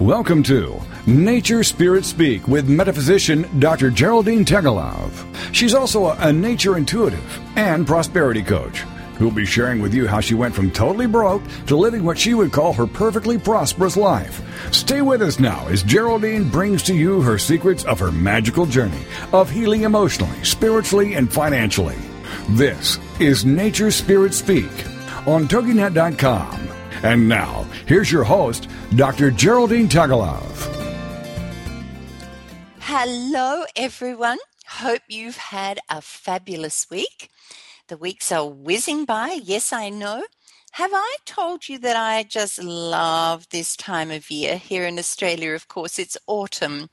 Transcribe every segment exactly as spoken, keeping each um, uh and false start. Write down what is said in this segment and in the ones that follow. Welcome to Nature Spirit Speak with metaphysician Doctor Geraldine Tegelhoff. She's also a nature intuitive and prosperity coach who'll be sharing with you how she went from totally broke to living what she would call her perfectly prosperous life. Stay with us now as Geraldine brings to you her secrets of her magical journey of healing emotionally, spiritually, and financially. This is Nature Spirit Speak on Toginet dot com. And now, here's your host, Doctor Geraldine Tegelhoff. Hello, everyone. Hope you've had a fabulous week. The weeks are whizzing by. Yes, I know. Have I told you that I just love this time of year? Here in Australia, of course, it's autumn.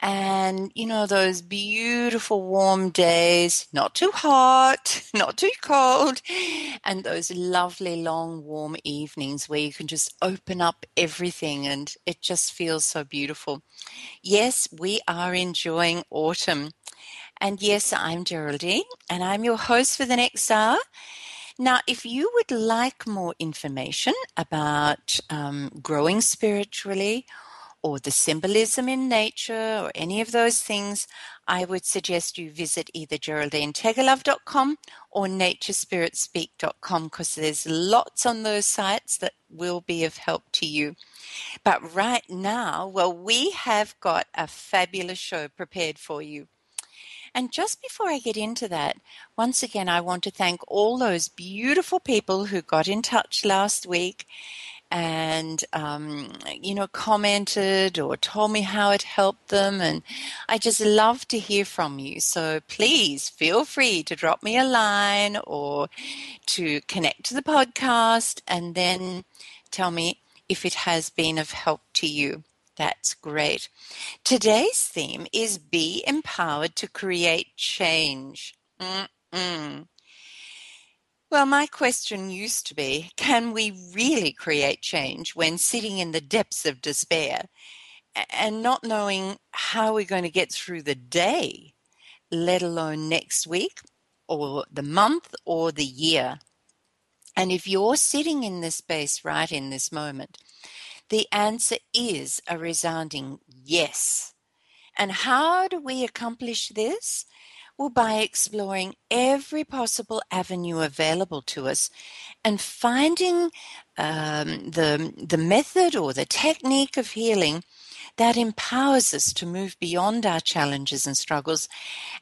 And, you know, those beautiful warm days, not too hot, not too cold, and those lovely long warm evenings where you can just open up everything and it just feels so beautiful. Yes, we are enjoying autumn. And yes, I'm Geraldine and I'm your host for the next hour. Now, if you would like more information about um, growing spiritually or the symbolism in nature, or any of those things, I would suggest you visit either Geraldine Teagle Love dot com or Nature Spirit Speak dot com, because there's lots on those sites that will be of help to you. But right now, well, we have got a fabulous show prepared for you. And just before I get into that, once again, I want to thank all those beautiful people who got in touch last week and, um, you know, commented or told me how it helped them. And I just love to hear from you. So please feel free to drop me a line or to connect to the podcast and then tell me if it has been of help to you. That's great. Today's theme is Be Empowered to Create Change. Mm-mm. Well, my question used to be, can we really create change when sitting in the depths of despair and not knowing how we're going to get through the day, let alone next week or the month or the year? And if you're sitting in this space right in this moment, the answer is a resounding yes. And how do we accomplish this? Well, by exploring every possible avenue available to us and finding um, the, the method or the technique of healing that empowers us to move beyond our challenges and struggles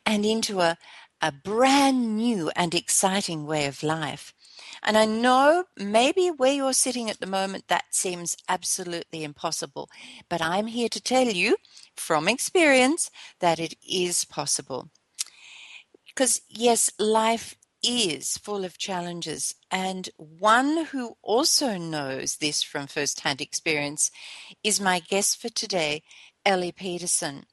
and into a, a brand new and exciting way of life. And I know maybe where you're sitting at the moment, that seems absolutely impossible. But I'm here to tell you from experience that it is possible. Because, yes, life is full of challenges, and one who also knows this from first-hand experience is my guest for today, Ellie Peterson.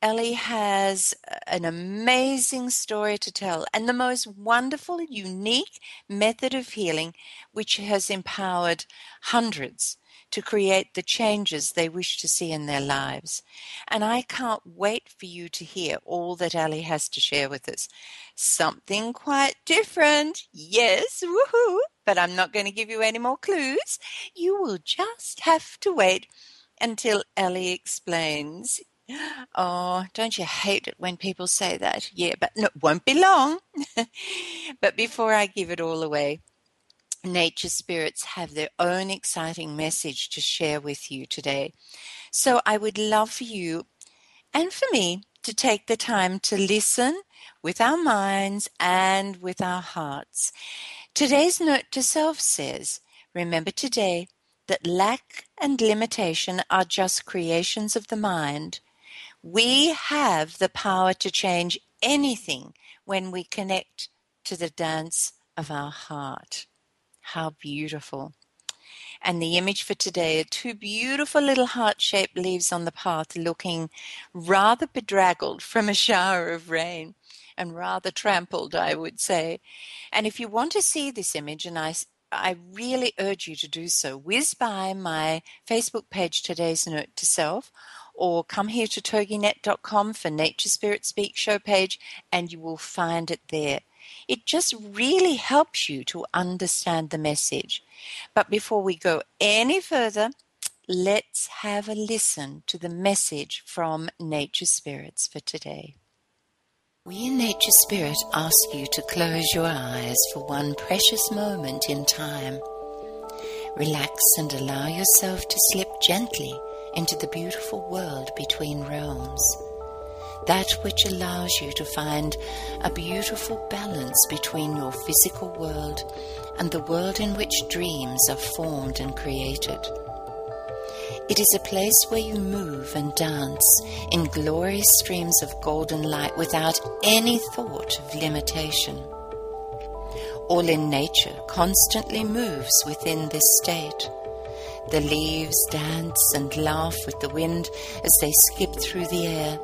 Ellie has an amazing story to tell and the most wonderful, unique method of healing which has empowered hundreds to create the changes they wish to see in their lives. And I can't wait for you to hear all that Ellie has to share with us. Something quite different, yes, woohoo, but I'm not going to give you any more clues. You will just have to wait until Ellie explains. Oh, don't you hate it when people say that? Yeah, but no, it won't be long. But before I give it all away, nature spirits have their own exciting message to share with you today. So I would love for you and for me to take the time to listen with our minds and with our hearts. Today's note to self says, remember today that lack and limitation are just creations of the mind. We have the power to change anything when we connect to the dance of our heart. How beautiful. And the image for today are two beautiful little heart-shaped leaves on the path looking rather bedraggled from a shower of rain and rather trampled, I would say. And if you want to see this image, and I, I really urge you to do so, whiz by my Facebook page, Today's Note to Self, or come here to Toginet dot com for Nature Spirit Speak show page and you will find it there. It just really helps you to understand the message. But before we go any further, let's have a listen to the message from Nature Spirits for today. We in Nature Spirit ask you to close your eyes for one precious moment in time. Relax and allow yourself to slip gently into the beautiful world between realms, that which allows you to find a beautiful balance between your physical world and the world in which dreams are formed and created. It is a place where you move and dance in glorious streams of golden light without any thought of limitation. All in nature constantly moves within this state. The leaves dance and laugh with the wind as they skip through the air,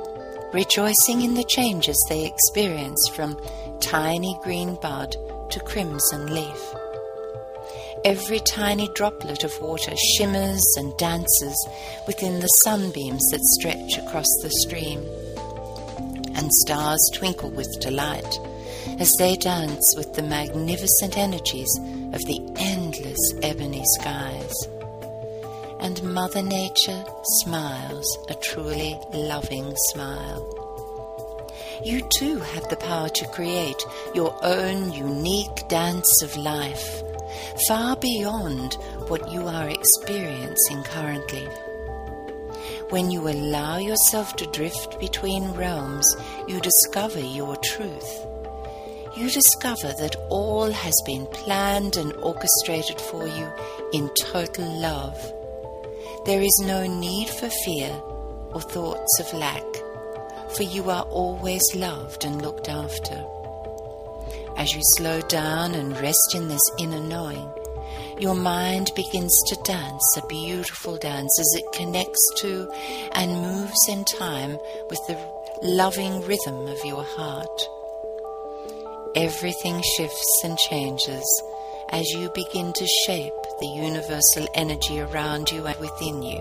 rejoicing in the changes they experience from tiny green bud to crimson leaf. Every tiny droplet of water shimmers and dances within the sunbeams that stretch across the stream, and stars twinkle with delight as they dance with the magnificent energies of the endless ebony skies. And Mother Nature smiles a truly loving smile. You too have the power to create your own unique dance of life, far beyond what you are experiencing currently. When you allow yourself to drift between realms, you discover your truth. You discover that all has been planned and orchestrated for you in total love. There is no need for fear or thoughts of lack, for you are always loved and looked after. As you slow down and rest in this inner knowing, your mind begins to dance a beautiful dance as it connects to and moves in time with the loving rhythm of your heart. Everything shifts and changes as you begin to shape the universal energy around you and within you.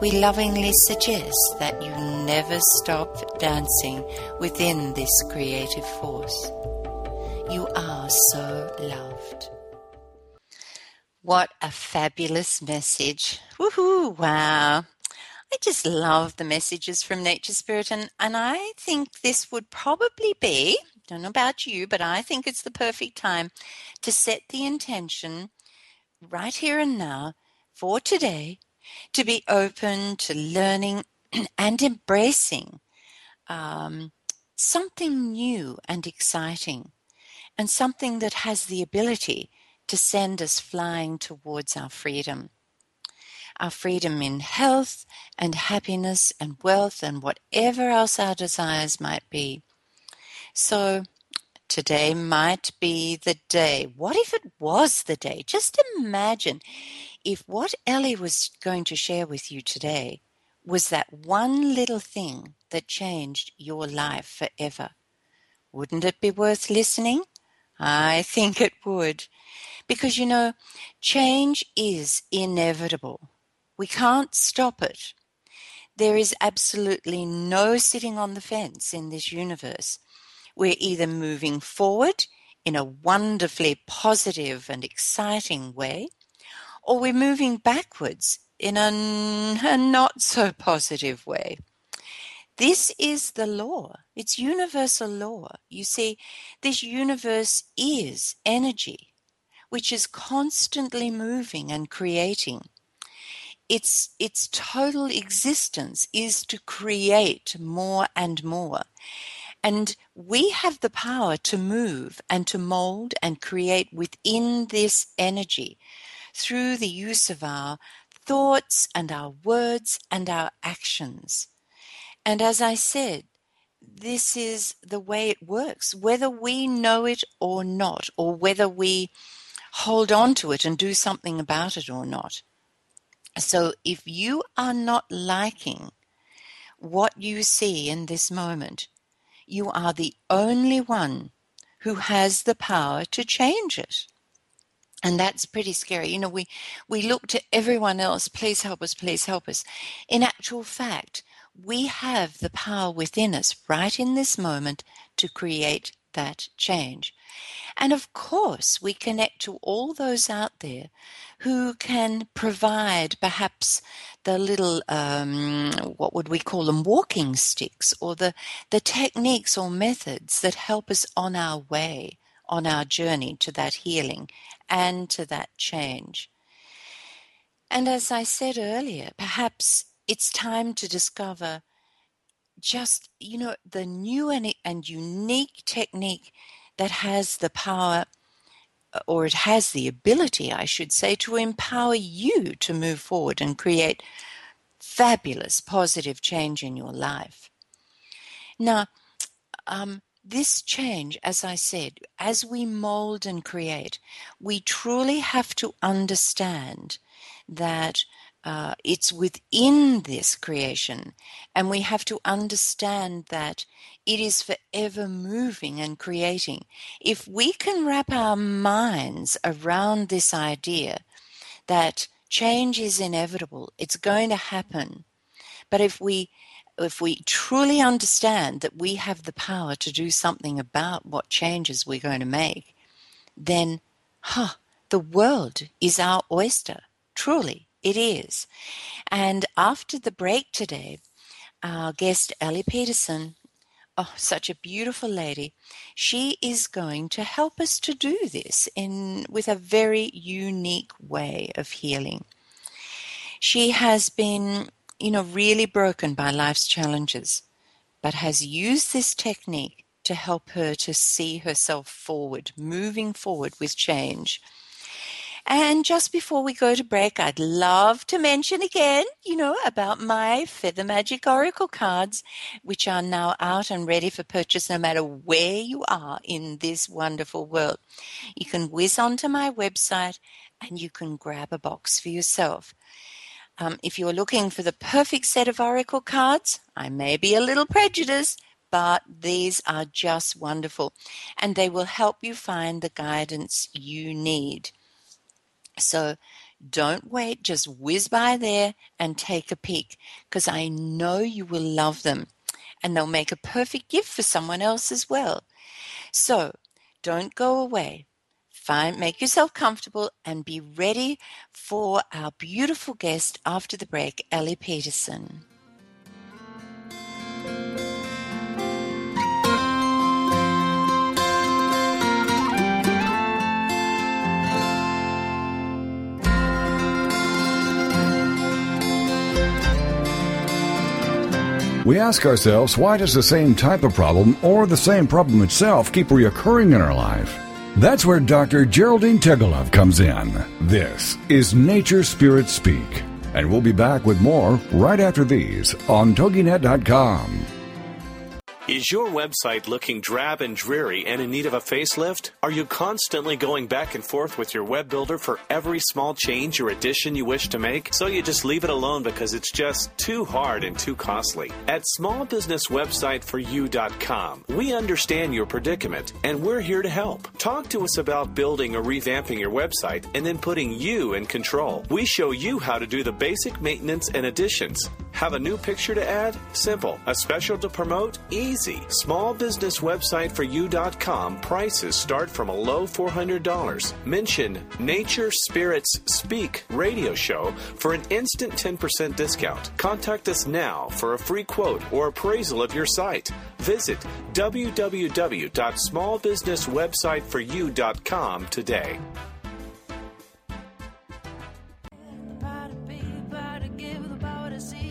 We lovingly suggest that you never stop dancing within this creative force. You are so loved. What a fabulous message. Woohoo! Wow. I just love the messages from Nature Spirit, and, and I think this would probably be, don't know about you, but I think it's the perfect time to set the intention right here and now for today, to be open to learning and embracing um, something new and exciting, and something that has the ability to send us flying towards our freedom. Our freedom in health and happiness and wealth and whatever else our desires might be. So today might be the day. What if it was the day? Just imagine if what Ellie was going to share with you today was that one little thing that changed your life forever. Wouldn't it be worth listening? I think it would. Because, you know, change is inevitable. We can't stop it. There is absolutely no sitting on the fence in this universe. We're either moving forward in a wonderfully positive and exciting way, or we're moving backwards in a, n- a not-so-positive way. This is the law. It's universal law. You see, this universe is energy, which is constantly moving and creating. Its, its total existence is to create more and more. And we have the power to move and to mold and create within this energy, through the use of our thoughts and our words and our actions. And as I said, this is the way it works, whether we know it or not, or whether we hold on to it and do something about it or not. So if you are not liking what you see in this moment, you are the only one who has the power to change it. And that's pretty scary. You know, we, we look to everyone else, please help us, please help us. In actual fact, we have the power within us right in this moment to create that change. And of course, we connect to all those out there who can provide perhaps the little, um, what would we call them, walking sticks, or the, the techniques or methods that help us on our way, on our journey to that healing and to that change. And as I said earlier, perhaps it's time to discover just, you know, the new and, and unique technique that has the power, or it has the ability, I should say, to empower you to move forward and create fabulous positive change in your life. Now, um, this change, as I said, as we mold and create, we truly have to understand that uh, it's within this creation, and we have to understand that it is forever moving and creating. If we can wrap our minds around this idea that change is inevitable, it's going to happen, but if we if we truly understand that we have the power to do something about what changes we're going to make, then huh, the world is our oyster. Truly, it is. And after the break today, our guest Ellie Peterson, oh, such a beautiful lady, she is going to help us to do this in with a very unique way of healing. She has been, you know, really broken by life's challenges, but has used this technique to help her to see herself forward, moving forward with change. And just before we go to break, I'd love to mention again, you know, about my Feather Magic Oracle Cards, which are now out and ready for purchase no matter where you are in this wonderful world. You can whiz onto my website and you can grab a box for yourself. Um, if you're looking for the perfect set of Oracle cards, I may be a little prejudiced, but these are just wonderful, and they will help you find the guidance you need. So don't wait, just whiz by there and take a peek, because I know you will love them, and they'll make a perfect gift for someone else as well. So don't go away. Find, make yourself comfortable and be ready for our beautiful guest after the break, Ellie Peterson. We ask ourselves, why does the same type of problem or the same problem itself keep reoccurring in our life? That's where Doctor Geraldine Tegelhoff comes in. This is Nature Spirit Speak, and we'll be back with more right after these on Toginet dot com. Is your website looking drab and dreary and in need of a facelift? Are you constantly going back and forth with your web builder for every small change or addition you wish to make, so you just leave it alone because it's just too hard and too costly? At small business website for you dot com, we understand your predicament, and we're here to help. Talk to us about building or revamping your website and then putting you in control. We show you how to do the basic maintenance and additions. Have a new picture to add? Simple. A special to promote? Easy. small business website for you dot com prices start from a low four hundred dollars. Mention Nature Spirits Speak radio show for an instant ten percent discount. Contact us now for a free quote or appraisal of your site. Visit w w w dot small business website for you dot com today.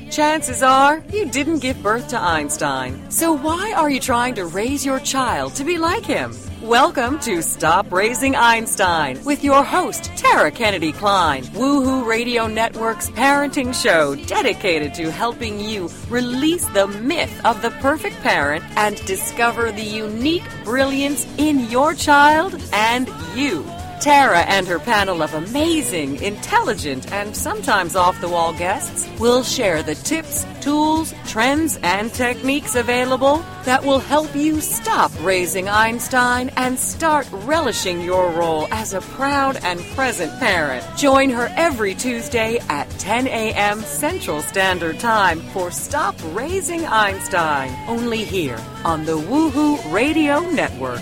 Chances are you didn't give birth to Einstein. So why are you trying to raise your child to be like him? Welcome to Stop Raising Einstein with your host, Tara Kennedy Klein, WooHoo Radio Network's parenting show dedicated to helping you release the myth of the perfect parent and discover the unique brilliance in your child and you. Tara and her panel of amazing, intelligent, and sometimes off-the-wall guests will share the tips, tools, trends, and techniques available that will help you stop raising Einstein and start relishing your role as a proud and present parent. Join her every Tuesday at ten a.m. Central Standard Time for Stop Raising Einstein, only here on the WooHoo Radio Network.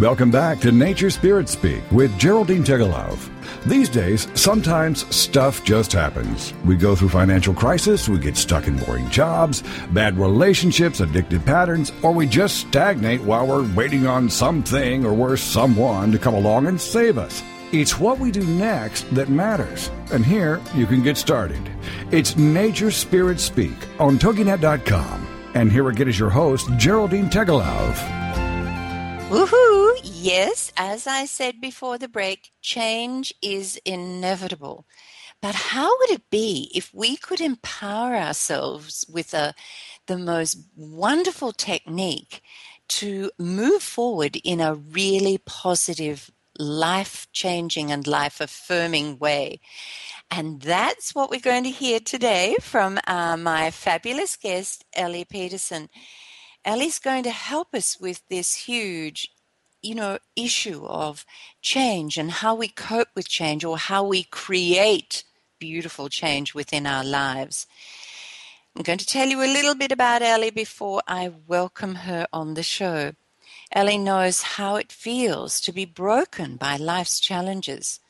Welcome back to Nature Spirit Speak with Geraldine Tegelhoff. These days, sometimes stuff just happens. We go through financial crisis, we get stuck in boring jobs, bad relationships, addictive patterns, or we just stagnate while we're waiting on something or worse, someone to come along and save us. It's what we do next that matters. And here, you can get started. It's Nature Spirit Speak on Toginet dot com. And here again is your host, Geraldine Tegelhoff. Woohoo! Yes, as I said before the break, change is inevitable. But how would it be if we could empower ourselves with a, the most wonderful technique to move forward in a really positive, life-changing and life-affirming way? And that's what we're going to hear today from uh, my fabulous guest, Ellie Peterson. Ellie's going to help us with this huge, you know, issue of change and how we cope with change or how we create beautiful change within our lives. I'm going to tell you a little bit about Ellie before I welcome her on the show. Ellie knows how it feels to be broken by life's challenges,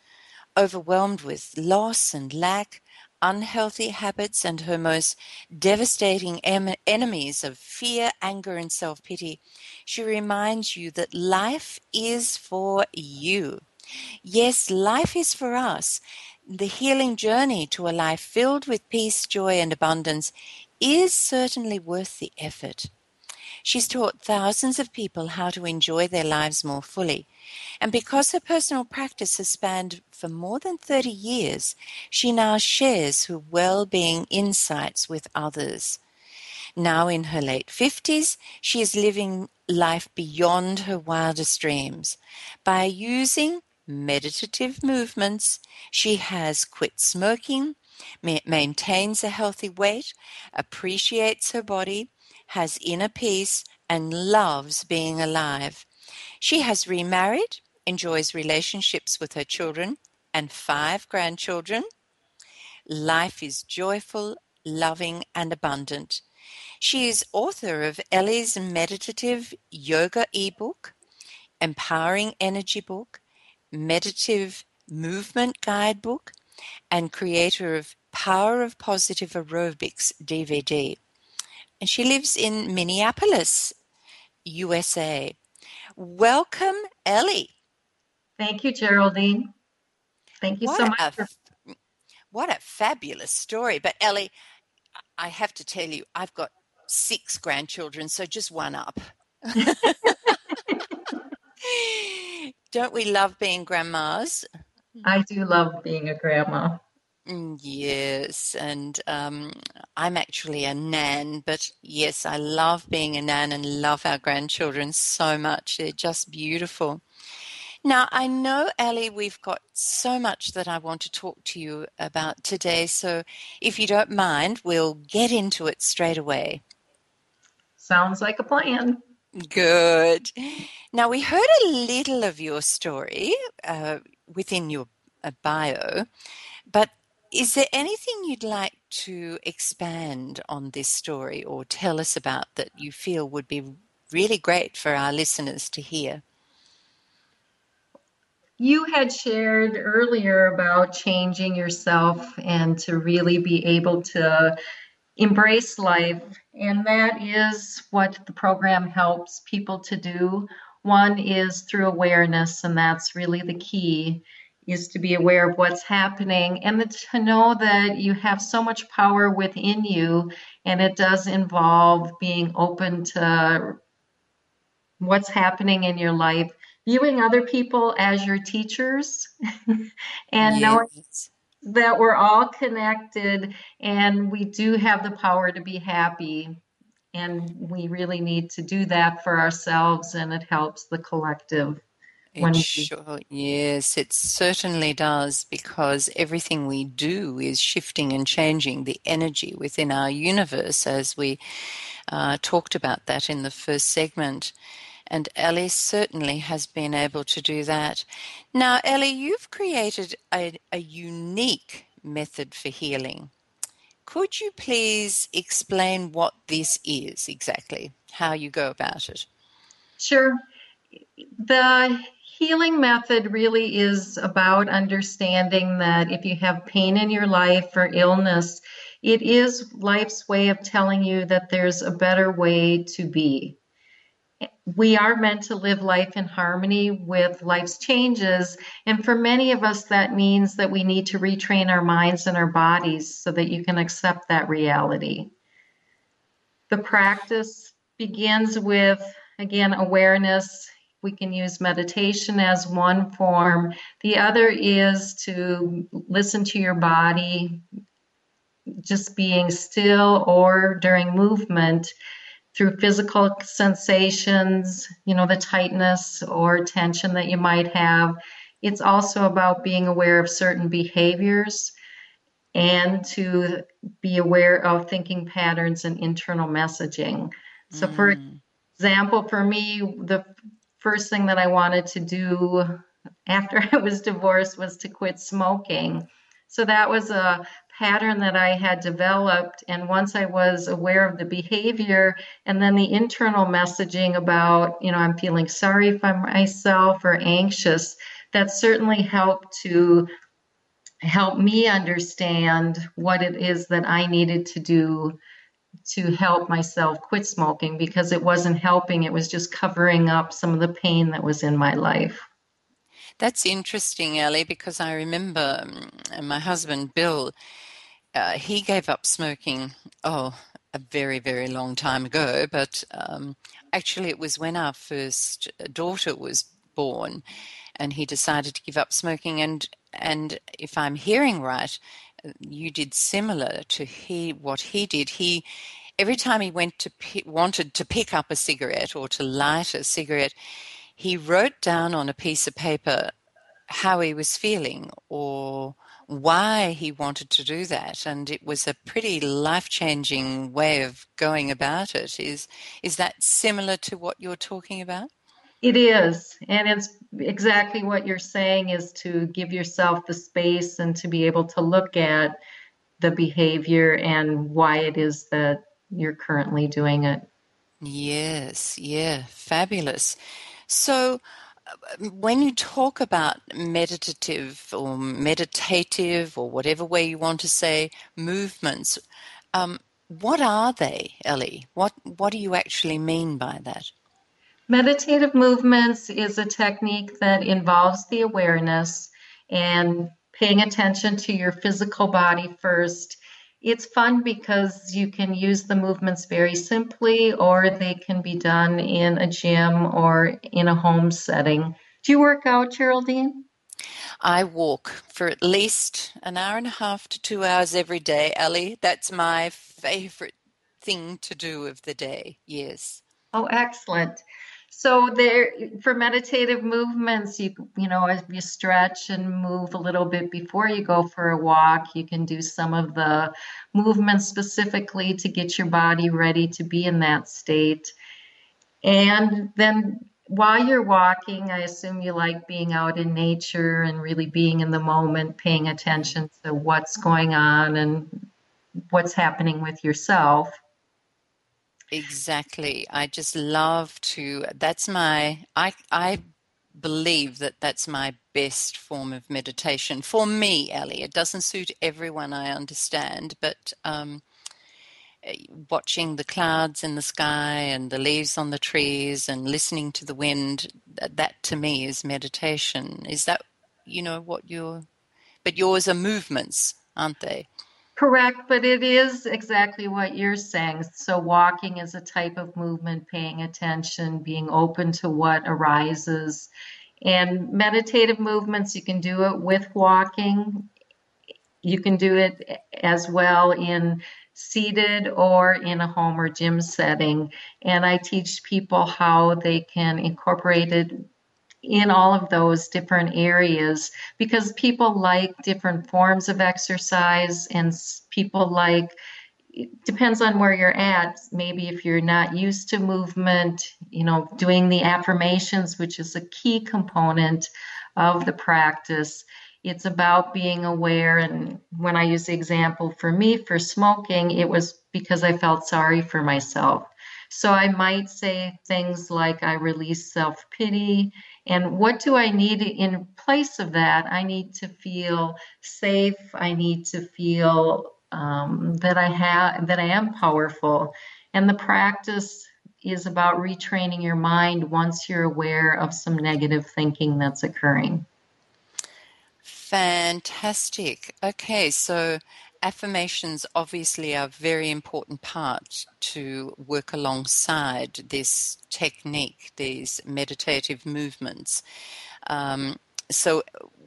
overwhelmed with loss and lack, unhealthy habits, and her most devastating em- enemies of fear, anger, and self-pity. She reminds you that life is for you. Yes, life is for us. The healing journey to a life filled with peace, joy, and abundance is certainly worth the effort. She's taught thousands of people how to enjoy their lives more fully. And because her personal practice has spanned for more than thirty years, she now shares her well-being insights with others. Now in her late fifties, she is living life beyond her wildest dreams. By using meditative movements, she has quit smoking, maintains a healthy weight, appreciates her body, has inner peace, and loves being alive. She has remarried, enjoys relationships with her children and five grandchildren. Life is joyful, loving, and abundant. She is author of Ellie's Meditative Yoga ebook, Empowering Energy book, Meditative Movement Guidebook, and creator of Power of Positive Aerobics D V D. And she lives in Minneapolis, U S A. Welcome, Ellie. Thank you, Geraldine. Thank you what so much. A, for- what a fabulous story. But Ellie, I have to tell you, I've got six grandchildren, so just one up. Don't we love being grandmas? I do love being a grandma. Yes, and um, I'm actually a nan, but yes, I love being a nan and love our grandchildren so much. They're just beautiful. Now, I know, Ellie, we've got so much that I want to talk to you about today, so if you don't mind, we'll get into it straight away. Sounds like a plan. Good. Now, we heard a little of your story uh, within your uh, bio, but is there anything you'd like to expand on this story or tell us about that you feel would be really great for our listeners to hear? You had shared earlier about changing yourself and to really be able to embrace life. And that is what the program helps people to do. One is through awareness, and that's really the key, is to be aware of what's happening and to know that you have so much power within you, and it does involve being open to what's happening in your life, viewing other people as your teachers and yes. knowing that we're all connected and we do have the power to be happy. And we really need to do that for ourselves, and it helps the collective. It sure, yes, it certainly does, because everything we do is shifting and changing the energy within our universe, as we uh, talked about that in the first segment. And Ellie certainly has been able to do that. Now, Ellie, you've created a, a unique method for healing. Could you please explain what this is exactly, how you go about it? Sure. The healing method really is about understanding that if you have pain in your life or illness, it is life's way of telling you that there's a better way to be. We are meant to live life in harmony with life's changes. And for many of us, that means that we need to retrain our minds and our bodies so that you can accept that reality. The practice begins with, again, awareness. We can use meditation as one form. The other is to listen to your body, just being still or during movement, through physical sensations, you know, the tightness or tension that you might have. It's also about being aware of certain behaviors and to be aware of thinking patterns and internal messaging. So mm. for example, for me, the first thing that I wanted to do after I was divorced was to quit smoking. So that was a pattern that I had developed, and once I was aware of the behavior and then the internal messaging about, you know, I'm feeling sorry for myself or anxious, that certainly helped to help me understand what it is that I needed to do to help myself quit smoking, because it wasn't helping. It was just covering up some of the pain that was in my life. That's interesting, Ellie, because I remember my husband, Bill, uh, he gave up smoking, oh, a very, very long time ago. But um, actually it was when our first daughter was born and he decided to give up smoking. And, and if I'm hearing right, you did similar to he what he did. He every time he went to wanted to pick up a cigarette or to light a cigarette, he wrote down on a piece of paper how he was feeling or why he wanted to do that. And it was a pretty life-changing way of going about it. Is, is that similar to what you're talking about? It is. And it's exactly what you're saying, is to give yourself the space and to be able to look at the behavior and why it is that you're currently doing it. Yes. Yeah. Fabulous. So when you talk about meditative or meditative or whatever way you want to say movements, um, what are they, Ellie? What, what do you actually mean by that? Meditative movements is a technique that involves the awareness and paying attention to your physical body first. It's fun because you can use the movements very simply, or they can be done in a gym or in a home setting. Do you work out, Geraldine? I walk for at least an hour and a half to two hours every day, Ellie. That's my favorite thing to do of the day, yes. Oh, excellent. So there, for meditative movements, you you know, as you stretch and move a little bit before you go for a walk, you can do some of the movements specifically to get your body ready to be in that state. And then while you're walking, I assume you like being out in nature and really being in the moment, paying attention to what's going on and what's happening with yourself. Exactly. I just love to, that's my, I I believe that that's my best form of meditation. For me, Ellie, it doesn't suit everyone, I understand, but um, watching the clouds in the sky and the leaves on the trees and listening to the wind, that, that to me is meditation. Is that, you know, what your, but yours are movements, aren't they? Correct, but it is exactly what you're saying. So walking is a type of movement, paying attention, being open to what arises. And meditative movements, you can do it with walking. You can do it as well in seated or in a home or gym setting. And I teach people how they can incorporate it in all of those different areas, because people like different forms of exercise, and people like, it depends on where you're at. Maybe if you're not used to movement, you know, doing the affirmations, which is a key component of the practice. It's about being aware. And when I use the example for me for smoking, it was because I felt sorry for myself. So I might say things like, I release self-pity. And what do I need in place of that? I need to feel safe. I need to feel Um, that I have, that I am powerful. And the practice is about retraining your mind once you're aware of some negative thinking that's occurring. Fantastic. Okay, so affirmations obviously are a very important part to work alongside this technique, these meditative movements. Um, so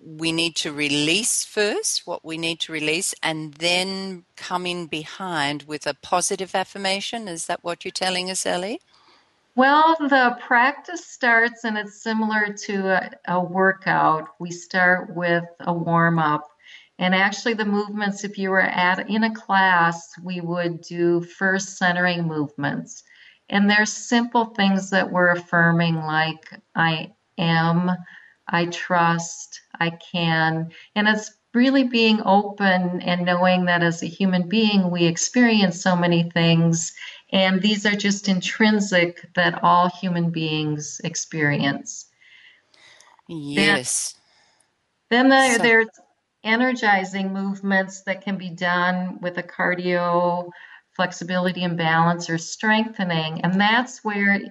we need to release first what we need to release, and then come in behind with a positive affirmation. Is that what you're telling us, Ellie? Well, the practice starts, and it's similar to a, a workout. We start with a warm-up. And actually the movements, if you were at in a class, we would do first centering movements. And there's simple things that we're affirming, like I am, I trust, I can. And it's really being open and knowing that as a human being, we experience so many things. And these are just intrinsic that all human beings experience. Yes. Then, then the, so. there's energizing movements that can be done with a cardio, flexibility and balance, or strengthening. And that's where...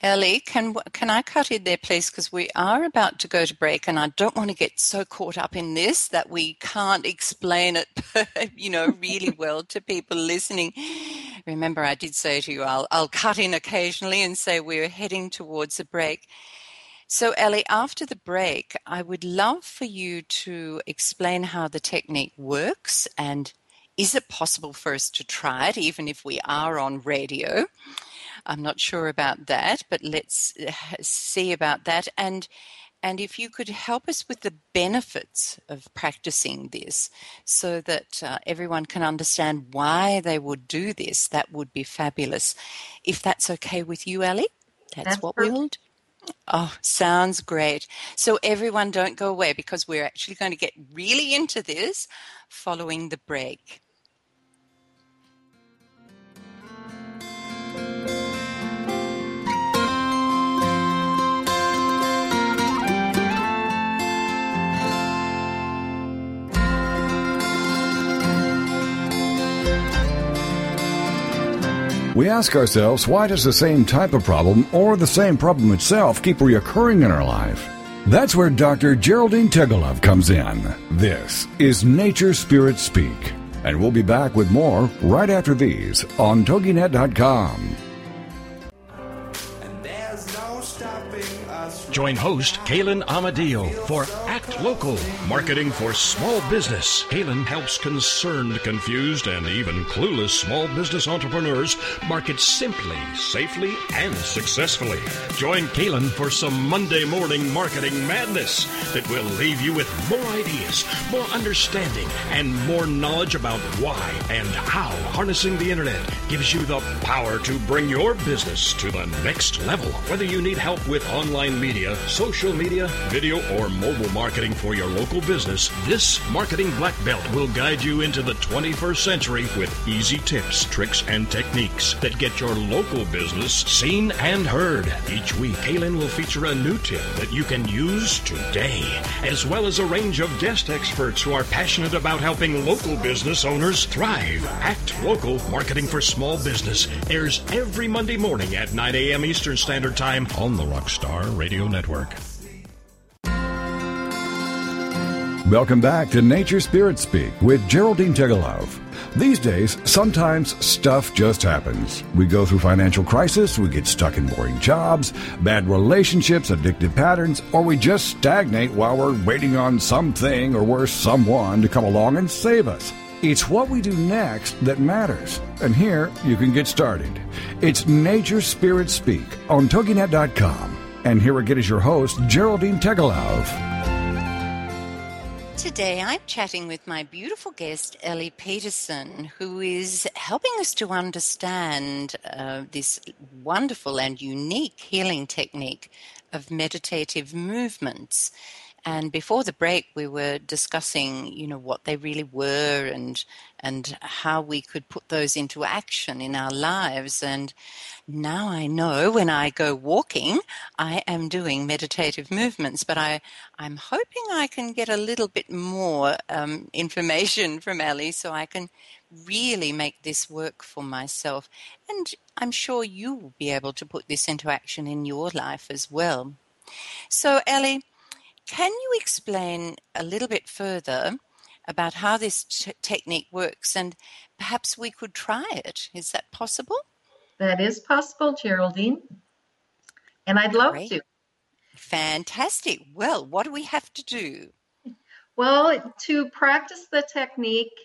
Ellie, can can I cut in there, please? Because we are about to go to break, and I don't want to get so caught up in this that we can't explain it, you know, really well to people listening. Remember, I did say to you, I'll I'll cut in occasionally and say we're heading towards a break. So, Ellie, after the break, I would love for you to explain how the technique works, and is it possible for us to try it, even if we are on radio? I'm not sure about that, but let's see about that. And and if you could help us with the benefits of practicing this so that uh, everyone can understand why they would do this, that would be fabulous. If that's okay with you, Ellie, that's, that's what perfect. we'll do. Oh, sounds great. So everyone, don't go away, because we're actually going to get really into this following the break. We ask ourselves, why does the same type of problem or the same problem itself keep reoccurring in our life? That's where Doctor Geraldine Tegelhoff comes in. This is Nature Spirit Speak, and we'll be back with more right after these on Toginet dot com. Join host Kalen Amadio for Act Local, Marketing for Small Business. Kalen helps concerned, confused, and even clueless small business entrepreneurs market simply, safely, and successfully. Join Kalen for some Monday morning marketing madness that will leave you with more ideas, more understanding, and more knowledge about why and how harnessing the internet gives you the power to bring your business to the next level. Whether you need help with online media, social media, video, or mobile marketing for your local business, this marketing black belt will guide you into the twenty-first century with easy tips, tricks, and techniques that get your local business seen and heard. Each week, Kalen will feature a new tip that you can use today, as well as a range of guest experts who are passionate about helping local business owners thrive. Act Local, Marketing for Small Business airs every Monday morning at nine a.m. Eastern Standard Time on the Rockstar Radio Network. Welcome back to Nature Spirit Speak with Geraldine Tegelhoff. These days, sometimes stuff just happens. We go through financial crisis, we get stuck in boring jobs, bad relationships, addictive patterns, or we just stagnate while we're waiting on something or worse, someone to come along and save us. It's what we do next that matters. And here, you can get started. It's Nature Spirit Speak on Toginet dot com. And here again is your host, Geraldine Tegelhoff. Today, I'm chatting with my beautiful guest, Ellie Peterson, who is helping us to understand uh, this wonderful and unique healing technique of meditative movements. And before the break, we were discussing, you know, what they really were and and how we could put those into action in our lives. And now I know when I go walking, I am doing meditative movements. But I, I'm hoping I can get a little bit more um, information from Ellie so I can really make this work for myself. And I'm sure you will be able to put this into action in your life as well. So, Ellie, can you explain a little bit further about how this t- technique works, and perhaps we could try it? Is that possible? That is possible, Geraldine. And I'd love Great. to. Fantastic. Well, what do we have to do? Well, to practice the technique,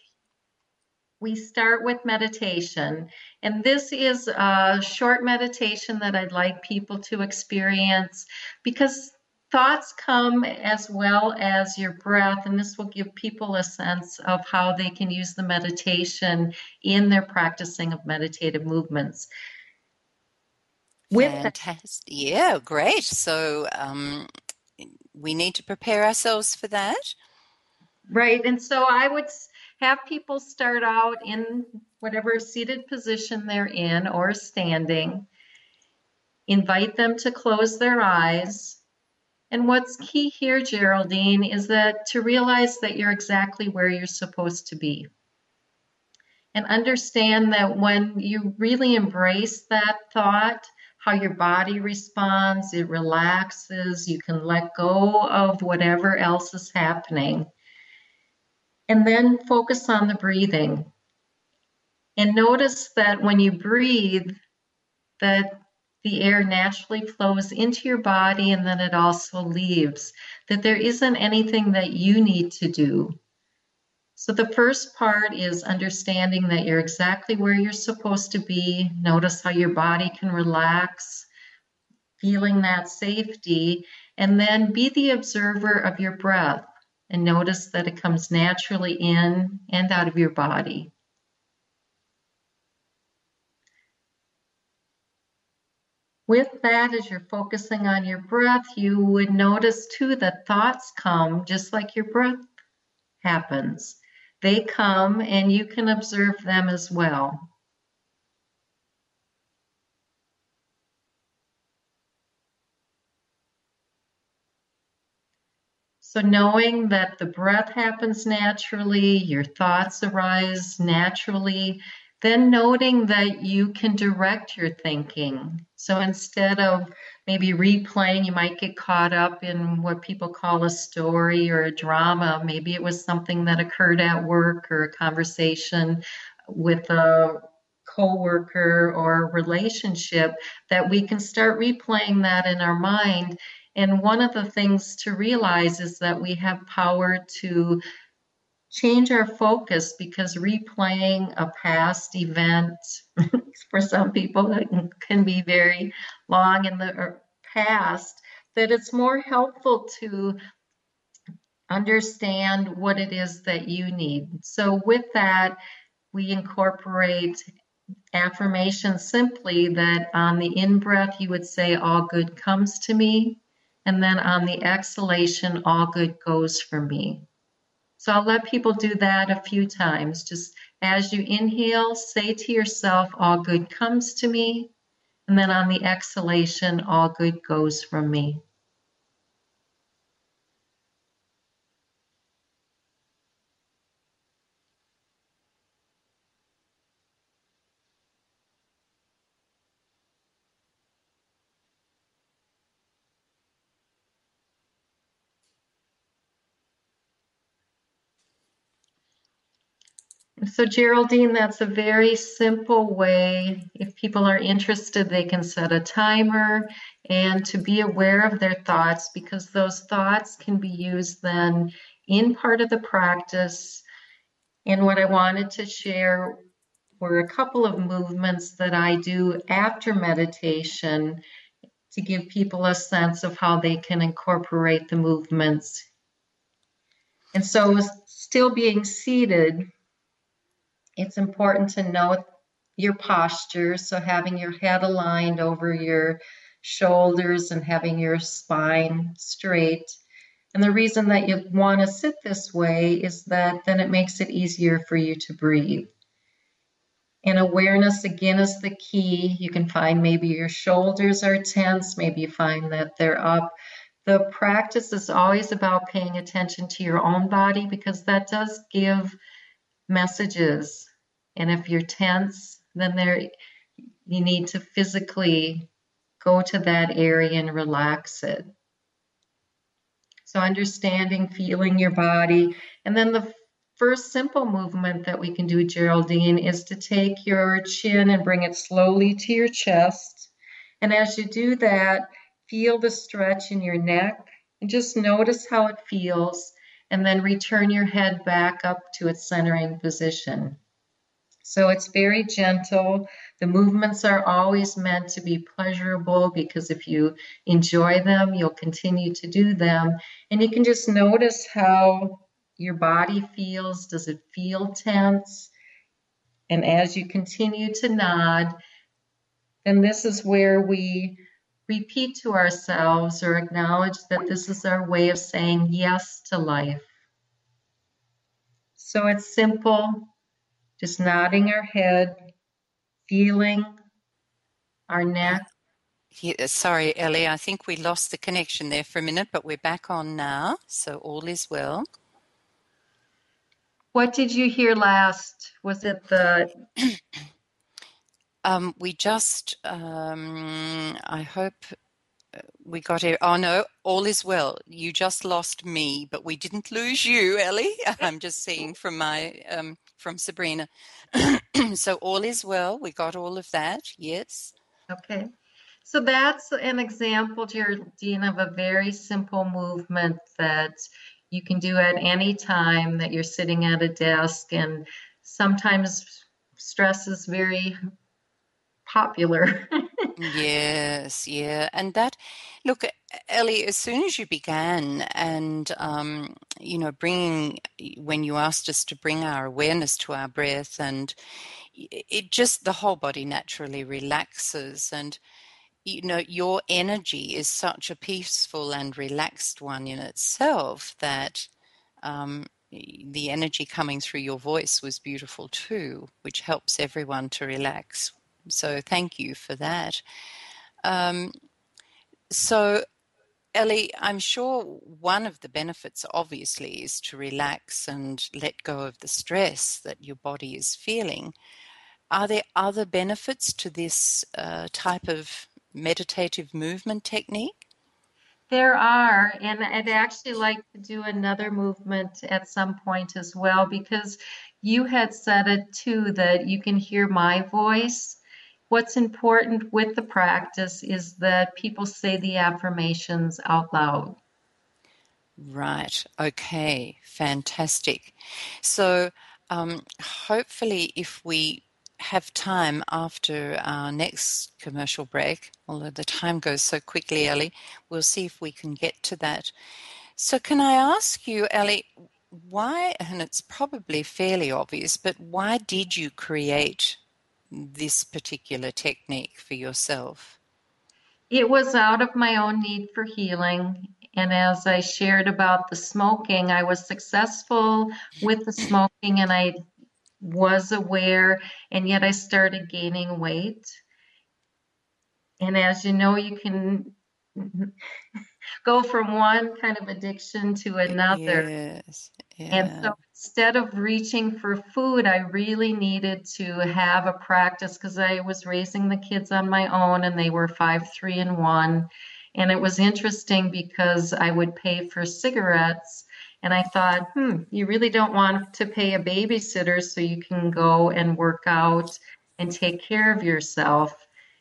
we start with meditation. And this is a short meditation that I'd like people to experience, because thoughts come as well as your breath, and this will give people a sense of how they can use the meditation in their practicing of meditative movements. With Fantastic. The- yeah, great. So um, we need to prepare ourselves for that. Right. And so I would have people start out in whatever seated position they're in or standing. Invite them to close their eyes. And what's key here, Geraldine, is that to realize that you're exactly where you're supposed to be. And understand that when you really embrace that thought, how your body responds, it relaxes, you can let go of whatever else is happening. And then focus on the breathing. And notice that when you breathe, that the air naturally flows into your body, and then it also leaves, that there isn't anything that you need to do. So the first part is understanding that you're exactly where you're supposed to be. Notice how your body can relax, feeling that safety, and then be the observer of your breath and notice that it comes naturally in and out of your body. With that, as you're focusing on your breath, you would notice too that thoughts come just like your breath happens. They come and you can observe them as well. So knowing that the breath happens naturally, your thoughts arise naturally, then noting that you can direct your thinking. So instead of maybe replaying, you might get caught up in what people call a story or a drama. Maybe it was something that occurred at work or a conversation with a coworker or a relationship, that we can start replaying that in our mind. And one of the things to realize is that we have power to change our focus, because replaying a past event for some people that can be very long in the past, that it's more helpful to understand what it is that you need. So with that, we incorporate affirmation simply that on the in-breath, you would say, all good comes to me. And then on the exhalation, all good goes for me. So I'll let people do that a few times. Just as you inhale, say to yourself, all good comes to me. And then on the exhalation, all good goes from me. So Geraldine, that's a very simple way. If people are interested, they can set a timer and to be aware of their thoughts, because those thoughts can be used then in part of the practice. And what I wanted to share were a couple of movements that I do after meditation to give people a sense of how they can incorporate the movements. And so still being seated, it's important to note your posture. So having your head aligned over your shoulders and having your spine straight. And the reason that you want to sit this way is that then it makes it easier for you to breathe. And awareness, again, is the key. You can find maybe your shoulders are tense. Maybe you find that they're up. The practice is always about paying attention to your own body, because that does give messages. And if you're tense, then there you need to physically go to that area and relax it. So understanding, feeling your body. And then the first simple movement that we can do, Geraldine, is to take your chin and bring it slowly to your chest. And as you do that, feel the stretch in your neck and just notice how it feels, and then return your head back up to its centering position. So it's very gentle. The movements are always meant to be pleasurable, because if you enjoy them, you'll continue to do them. And you can just notice how your body feels. Does it feel tense? And as you continue to nod, then this is where we repeat to ourselves or acknowledge that this is our way of saying yes to life. So it's simple, just nodding our head, feeling our neck. Yeah, sorry, Ellie, I think we lost the connection there for a minute, but we're back on now, so all is well. What did you hear last? Was it the... Um, we just, um, I hope we got here. Oh, no, all is well. You just lost me, but we didn't lose you, Ellie. I'm just seeing from my, um, from Sabrina. So all is well. We got all of that. Yes. Okay. So that's an example, Geraldine, of a very simple movement that you can do at any time that you're sitting at a desk. And sometimes stress is very popular. Yes, yeah. And that, look, Ellie, as soon as you began and, um, you know, bringing, when you asked us to bring our awareness to our breath, and it just, the whole body naturally relaxes. And, you know, your energy is such a peaceful and relaxed one in itself that um, the energy coming through your voice was beautiful too, which helps everyone to relax. So thank you for that. Um, so, Ellie, I'm sure one of the benefits, obviously, is to relax and let go of the stress that your body is feeling. Are there other benefits to this uh, type of meditative movement technique? There are, and I'd actually like to do another movement at some point as well, because you had said it too, that you can hear my voice. What's important with the practice is that people say the affirmations out loud. Right. Okay. Fantastic. So um, hopefully if we have time after our next commercial break, although the time goes so quickly, Ellie, we'll see if we can get to that. So can I ask you, Ellie, why, and it's probably fairly obvious, but why did you create this particular technique for yourself? It was out of my own need for healing. And as I shared about the smoking, I was successful with the smoking and I was aware, and yet I started gaining weight. And as you know, you can go from one kind of addiction to another. Yes. Yeah. And so instead of reaching for food, I really needed to have a practice, because I was raising the kids on my own and they were five, three, and one. And it was interesting because I would pay for cigarettes And I thought, hmm, you really don't want to pay a babysitter so you can go and work out and take care of yourself.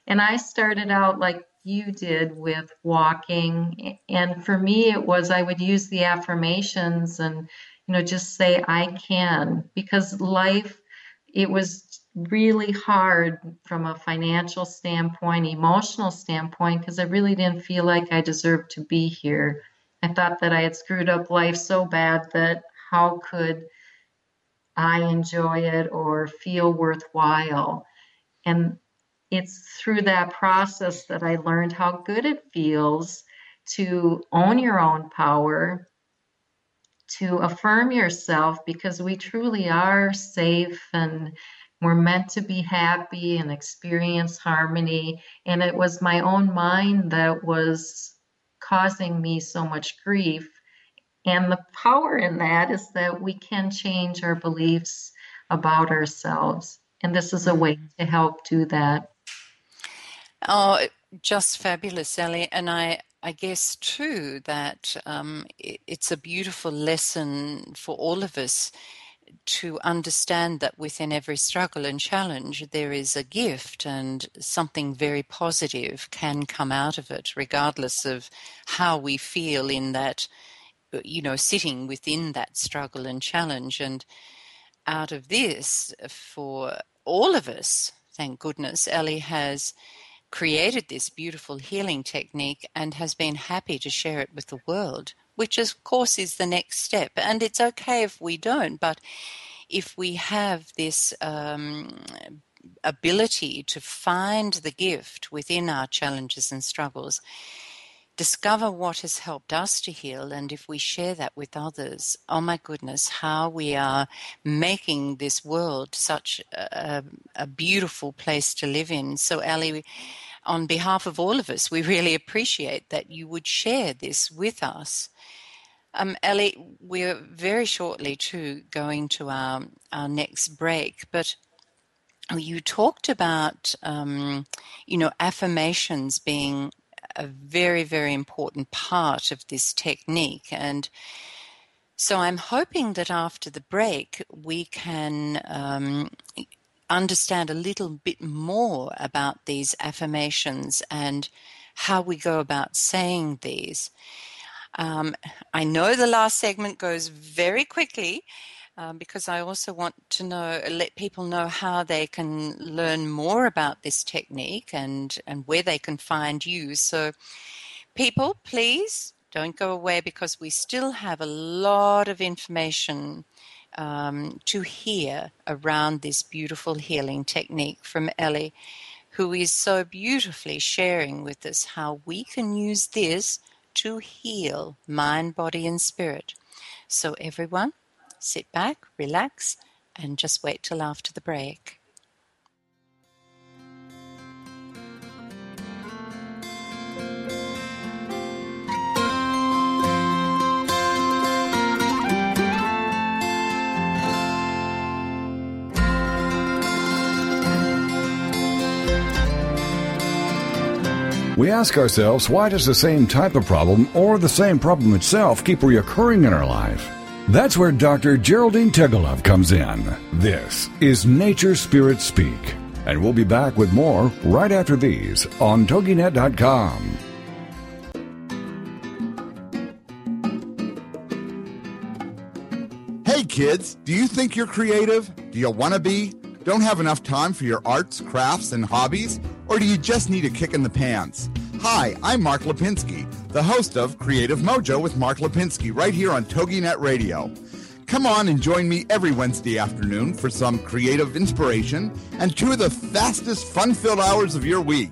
And I started out like you did with walking. And for me, it was I would use the affirmations and, you know, just say, I can, because life, it was really hard from a financial standpoint, emotional standpoint, because I really didn't feel like I deserved to be here. I thought that I had screwed up life so bad that how could I enjoy it or feel worthwhile? And it's through that process that I learned how good it feels to own your own power, to affirm yourself, because we truly are safe and we're meant to be happy and experience harmony. And it was my own mind that was causing me so much grief. And the power in that is that we can change our beliefs about ourselves. And this is a way to help do that. Oh, just fabulous, Ellie. And I, I guess, too, that um, it's a beautiful lesson for all of us to understand that within every struggle and challenge, there is a gift and something very positive can come out of it, regardless of how we feel in that, you know, sitting within that struggle and challenge. And out of this, for all of us, thank goodness, Ellie has created this beautiful healing technique and has been happy to share it with the world, which of course is the next step. And it's okay if we don't, but if we have this um, ability to find the gift within our challenges and struggles, discover what has helped us to heal, and if we share that with others, oh my goodness, how we are making this world such a, a beautiful place to live in. So, Ellie, on behalf of all of us, we really appreciate that you would share this with us. Um, Ellie, we're very shortly too going to our, our next break, but you talked about, um, you know, affirmations being a very, very important part of this technique. And so I'm hoping that after the break we can um, understand a little bit more about these affirmations and how we go about saying these. Um, I know the last segment goes very quickly um, because I also want to know, let people know how they can learn more about this technique and, and where they can find you. So people, please don't go away, because we still have a lot of information um, to hear around this beautiful healing technique from Ellie, who is so beautifully sharing with us how we can use this to heal mind, body, and spirit. So everyone, sit back, relax, and just wait till after the break. We ask ourselves, why does the same type of problem or the same problem itself keep reoccurring in our life? That's where Doctor Geraldine Tegelhoff comes in. This is Nature Spirit Speak, and we'll be back with more right after these on Toginet dot com. Hey kids, do you think you're creative? Do you want to be? Don't have enough time for your arts, crafts, and hobbies? Or do you just need a kick in the pants? Hi, I'm Mark Lipinski, the host of Creative Mojo with Mark Lipinski, right here on TogiNet Radio. Come on and join me every Wednesday afternoon for some creative inspiration and two of the fastest, fun-filled hours of your week.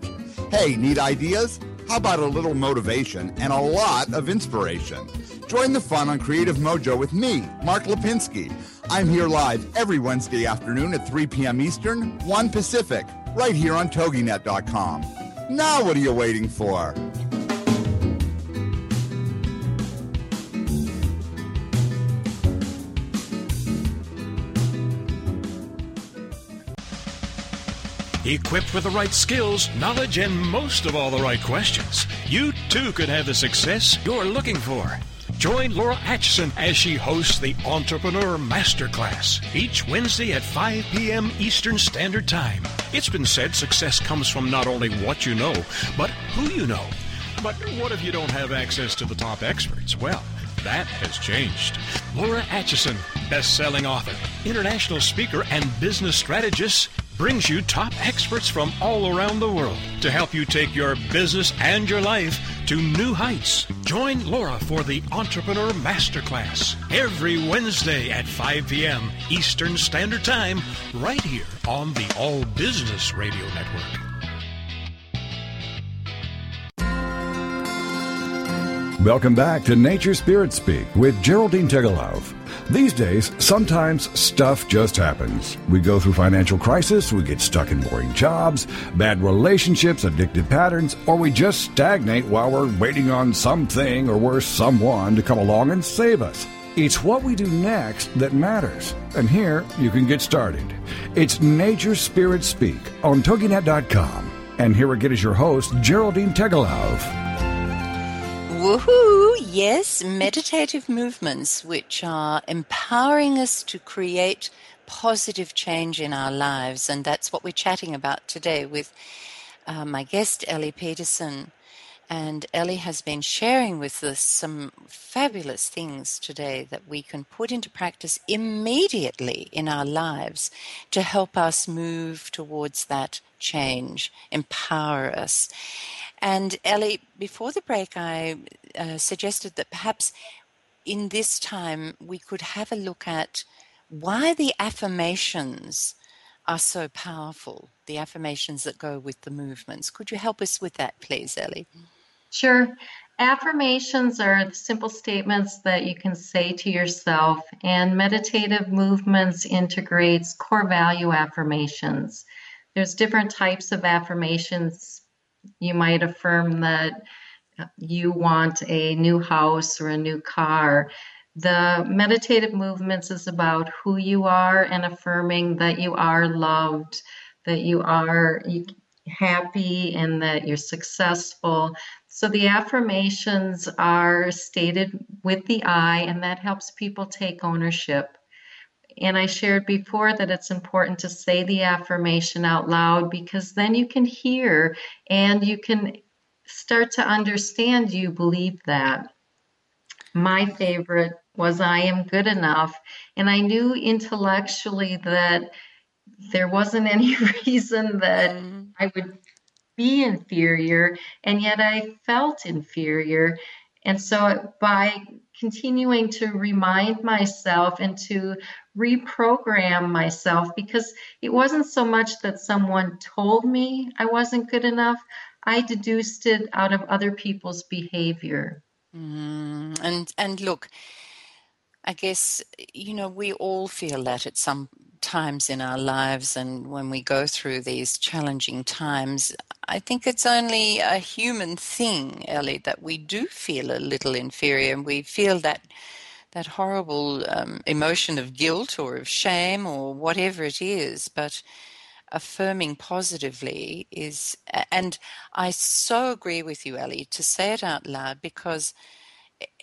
Hey, need ideas? How about a little motivation and a lot of inspiration? Join the fun on Creative Mojo with me, Mark Lipinski. I'm here live every Wednesday afternoon at three p.m. Eastern, one Pacific. Right here on Toginet dot com. Now what are you waiting for? Equipped with the right skills, knowledge, and most of all the right questions, you too could have the success you're looking for. Join Laura Atchison as she hosts the Entrepreneur Masterclass each Wednesday at five p.m. Eastern Standard Time. It's been said success comes from not only what you know, but who you know. But what if you don't have access to the top experts? Well, that has changed. Laura Atchison, best-selling author, international speaker, and business strategist, brings you top experts from all around the world to help you take your business and your life to new heights. Join Laura for the Entrepreneur Masterclass every Wednesday at five p.m. Eastern Standard Time, right here on the All Business Radio Network. Welcome back to Nature Spirit Speak with Geraldine Tegelhoff. These days, sometimes stuff just happens. We go through financial crisis, we get stuck in boring jobs, bad relationships, addictive patterns, or we just stagnate while we're waiting on something or worse, someone to come along and save us. It's what we do next that matters. And here, you can get started. It's Nature Spirit Speak on Toginet dot com. And here again is your host, Geraldine Tegelhoff. Woohoo! Yes, meditative movements which are empowering us to create positive change in our lives, and that's what we're chatting about today with uh, my guest Ellie Peterson. And Ellie has been sharing with us some fabulous things today that we can put into practice immediately in our lives to help us move towards that change, empower us. And Ellie, before the break, I uh, suggested that perhaps in this time we could have a look at why the affirmations are so powerful, the affirmations that go with the movements. Could you help us with that, please, Ellie? Sure. Affirmations are the simple statements that you can say to yourself, and meditative movements integrates core value affirmations. There's different types of affirmations. You might affirm that you want a new house or a new car. The meditative movements is about who you are and affirming that you are loved, that you are happy, and that you're successful. So the affirmations are stated with the I, and that helps people take ownership. And I shared before that it's important to say the affirmation out loud, because then you can hear and you can start to understand you believe that. My favorite was I am good enough. And I knew intellectually that there wasn't any reason that mm. I would be inferior. And yet I felt inferior. And so by continuing to remind myself and to reprogram myself, because it wasn't so much that someone told me I wasn't good enough, I deduced it out of other people's behavior. Mm, and and look, I guess, you know, we all feel that at some times in our lives, and when we go through these challenging times, I think it's only a human thing, Ellie, that we do feel a little inferior, and we feel that that horrible um, emotion of guilt or of shame or whatever it is. But affirming positively is, and I so agree with you, Ellie, to say it out loud, because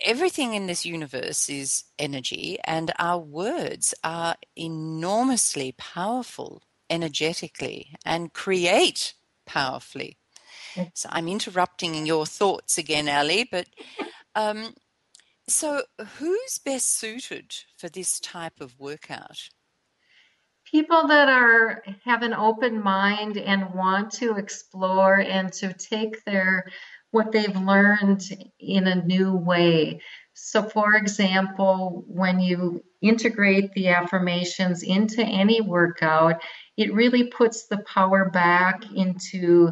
everything in this universe is energy, and our words are enormously powerful energetically and create powerfully. So I'm interrupting your thoughts again, Ellie, but um, so who's best suited for this type of workout? People that are have an open mind and want to explore and to take their what they've learned in a new way. So, for example, when you integrate the affirmations into any workout, it really puts the power back into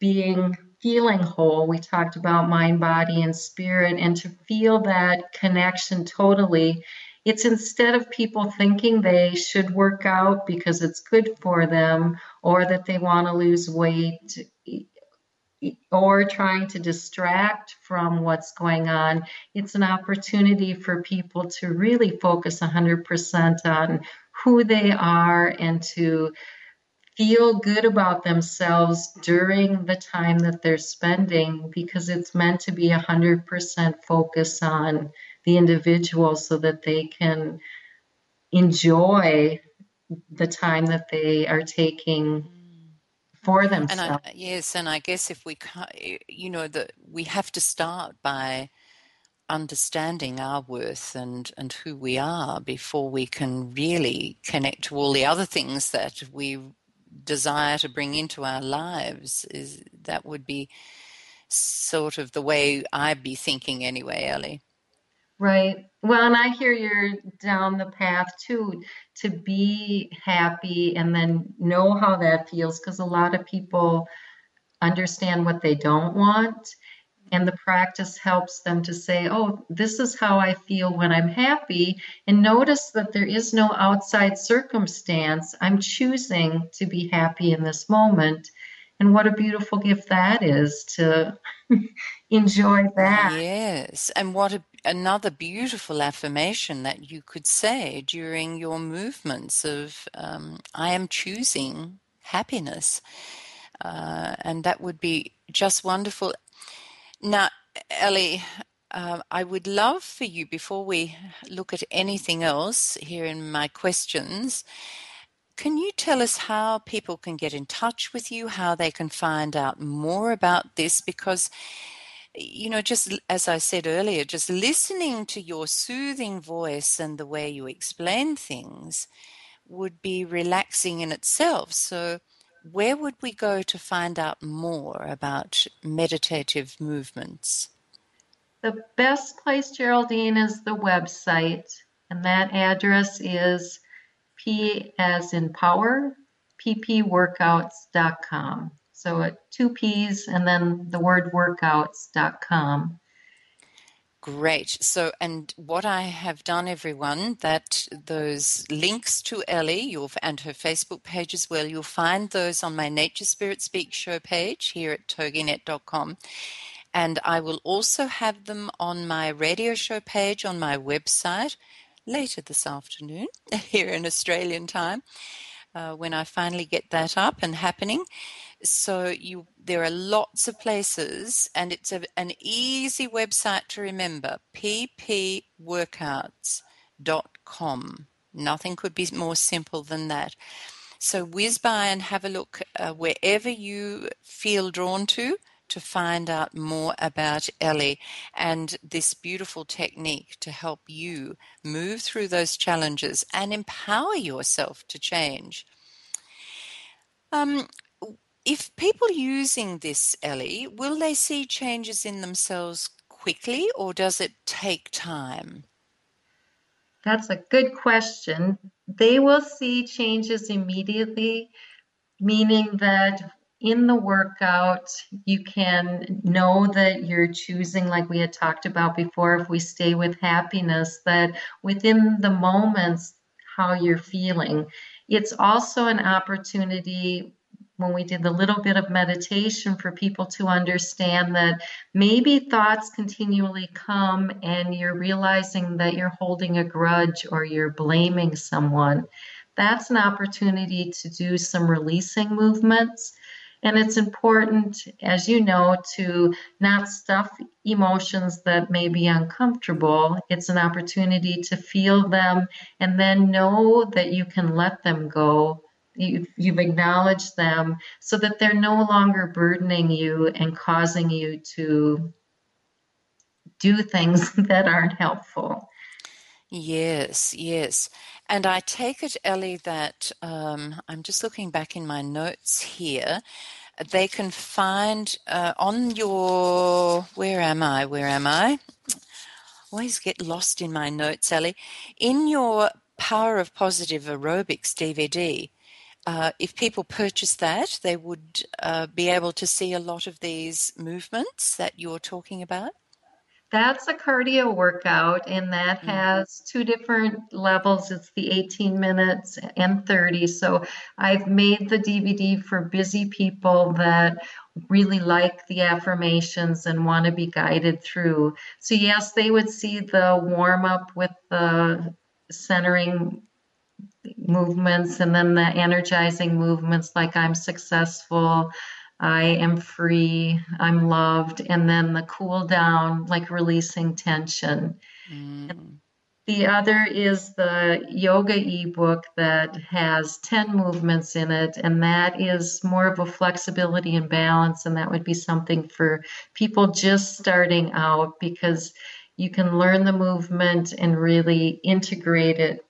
being, feeling whole. We talked about mind, body, and spirit, and to feel that connection totally. It's instead of people thinking they should work out because it's good for them, or that they want to lose weight, or trying to distract from what's going on. It's an opportunity for people to really focus one hundred percent on who they are and to feel good about themselves during the time that they're spending, because it's meant to be one hundred percent focus on the individual so that they can enjoy the time that they are taking for themselves. And I, yes, and I guess if we can't, you know, that we have to start by understanding our worth and, and who we are before we can really connect to all the other things that we desire to bring into our lives. Is that would be sort of the way I'd be thinking anyway, Ellie. Right. Well, and I hear you're down the path too, to be happy and then know how that feels, because a lot of people understand what they don't want. And the practice helps them to say, oh, this is how I feel when I'm happy. And notice that there is no outside circumstance. I'm choosing to be happy in this moment. And what a beautiful gift that is to enjoy that. Yes. And what a, another beautiful affirmation that you could say during your movements of, um, I am choosing happiness. Uh, and that would be just wonderful. Now, Ellie, uh, I would love for you, before we look at anything else here in my questions, can you tell us how people can get in touch with you, how they can find out more about this? Because, you know, just as I said earlier, just listening to your soothing voice and the way you explain things would be relaxing in itself. So where would we go to find out more about meditative movements? The best place, Geraldine, is the website, and that address is P as in power, p p workouts dot com. So at two P's and then the word workouts dot com. Great. So, and what I have done, everyone, that those links to Ellie your, and her Facebook page as well, you'll find those on my Nature Spirit Speak show page here at toginet dot com. And I will also have them on my radio show page on my website later this afternoon here in Australian time uh, when I finally get that up and happening. So you, there are lots of places, and it's a, an easy website to remember, p p workouts dot com. Nothing could be more simple than that. So whiz by and have a look uh, wherever you feel drawn to, to find out more about Ellie and this beautiful technique to help you move through those challenges and empower yourself to change. Um. If people using this, Ellie, will they see changes in themselves quickly, or does it take time? That's a good question. They will see changes immediately, meaning that in the workout, you can know that you're choosing, like we had talked about before, if we stay with happiness, that within the moments, how you're feeling. It's also an opportunity when we did the little bit of meditation for people to understand that maybe thoughts continually come and you're realizing that you're holding a grudge or you're blaming someone. That's an opportunity to do some releasing movements. And it's important, as you know, to not stuff emotions that may be uncomfortable. It's an opportunity to feel them and then know that you can let them go. You've acknowledged them so that they're no longer burdening you and causing you to do things that aren't helpful. Yes, yes. And I take it, Ellie, that um, I'm just looking back in my notes here. They can find uh, on your, where am I, where am I? Always get lost in my notes, Ellie. In your Power of Positive Aerobics D V D, Uh, if people purchase that, they would uh, be able to see a lot of these movements that you're talking about? That's a cardio workout, and that mm-hmm. has two different levels. It's the eighteen minutes and thirty. So I've made the D V D for busy people that really like the affirmations and want to be guided through. So yes, they would see the warm-up with the centering movements and then the energizing movements like I'm successful, I am free, I'm loved, and then the cool down, like releasing tension. Mm. The other is the yoga ebook that has ten movements in it, and that is more of a flexibility and balance, and that would be something for people just starting out, because you can learn the movement and really integrate it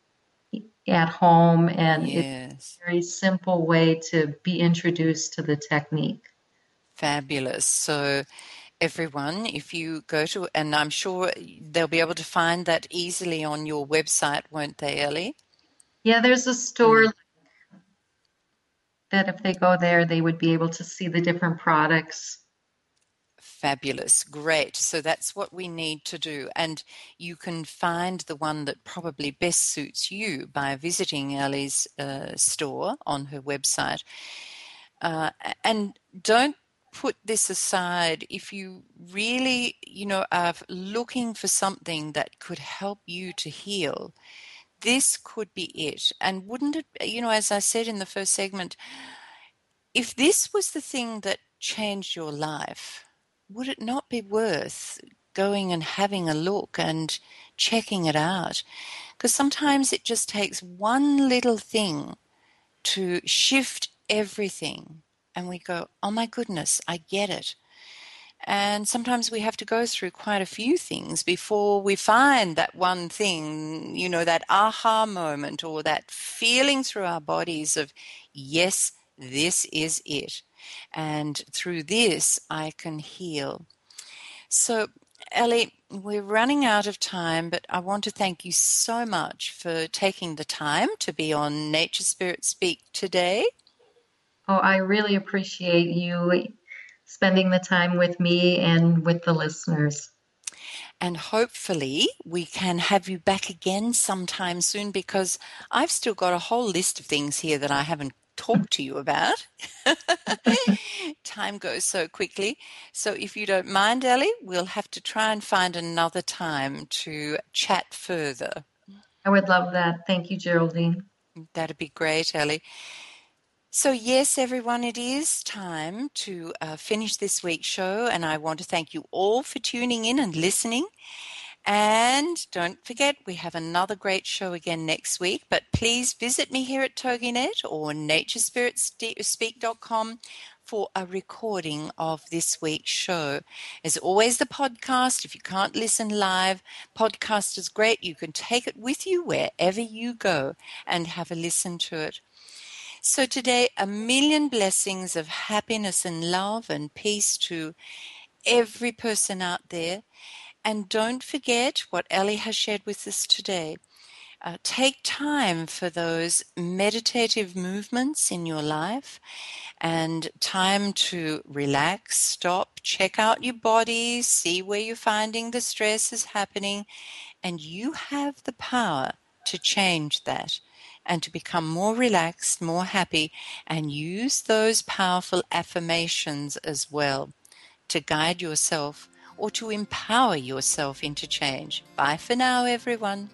at home, and yes. It's a very simple way to be introduced to the technique. Fabulous. So everyone, if you go to, and I'm sure they'll be able to find that easily on your website, won't they, Ellie? Yeah, there's a store mm. that if they go there, they would be able to see the different products. Fabulous. Great. So that's what we need to do. And you can find the one that probably best suits you by visiting Ellie's uh, store on her website. Uh, and don't put this aside. If you really, you know, are looking for something that could help you to heal, this could be it. And wouldn't it, you know, as I said in the first segment, if this was the thing that changed your life, would it not be worth going and having a look and checking it out? Because sometimes it just takes one little thing to shift everything. And we go, oh my goodness, I get it. And sometimes we have to go through quite a few things before we find that one thing, you know, that aha moment or that feeling through our bodies of, yes, this is it. And through this, I can heal. So, Ellie, we're running out of time, but I want to thank you so much for taking the time to be on Nature Spirit Speak today. Oh, I really appreciate you spending the time with me and with the listeners. And hopefully we can have you back again sometime soon, because I've still got a whole list of things here that I haven't talk to you about. Time goes so quickly. So if you don't mind, Ellie, we'll have to try and find another time to chat further. I would love that. Thank you, Geraldine. That'd be great, Ellie. So yes, everyone, it is time to uh, finish this week's show, and I want to thank you all for tuning in and listening. And don't forget, we have another great show again next week, but please visit me here at TogiNet or nature spirits speak dot com for a recording of this week's show. As always, the podcast, if you can't listen live, podcast is great. You can take it with you wherever you go and have a listen to it. So today, a million blessings of happiness and love and peace to every person out there. And don't forget what Ellie has shared with us today. Uh, take time for those meditative movements in your life, and time to relax, stop, check out your body, see where you're finding the stress is happening. And you have the power to change that and to become more relaxed, more happy, and use those powerful affirmations as well to guide yourself or to empower yourself into change. Bye for now, everyone.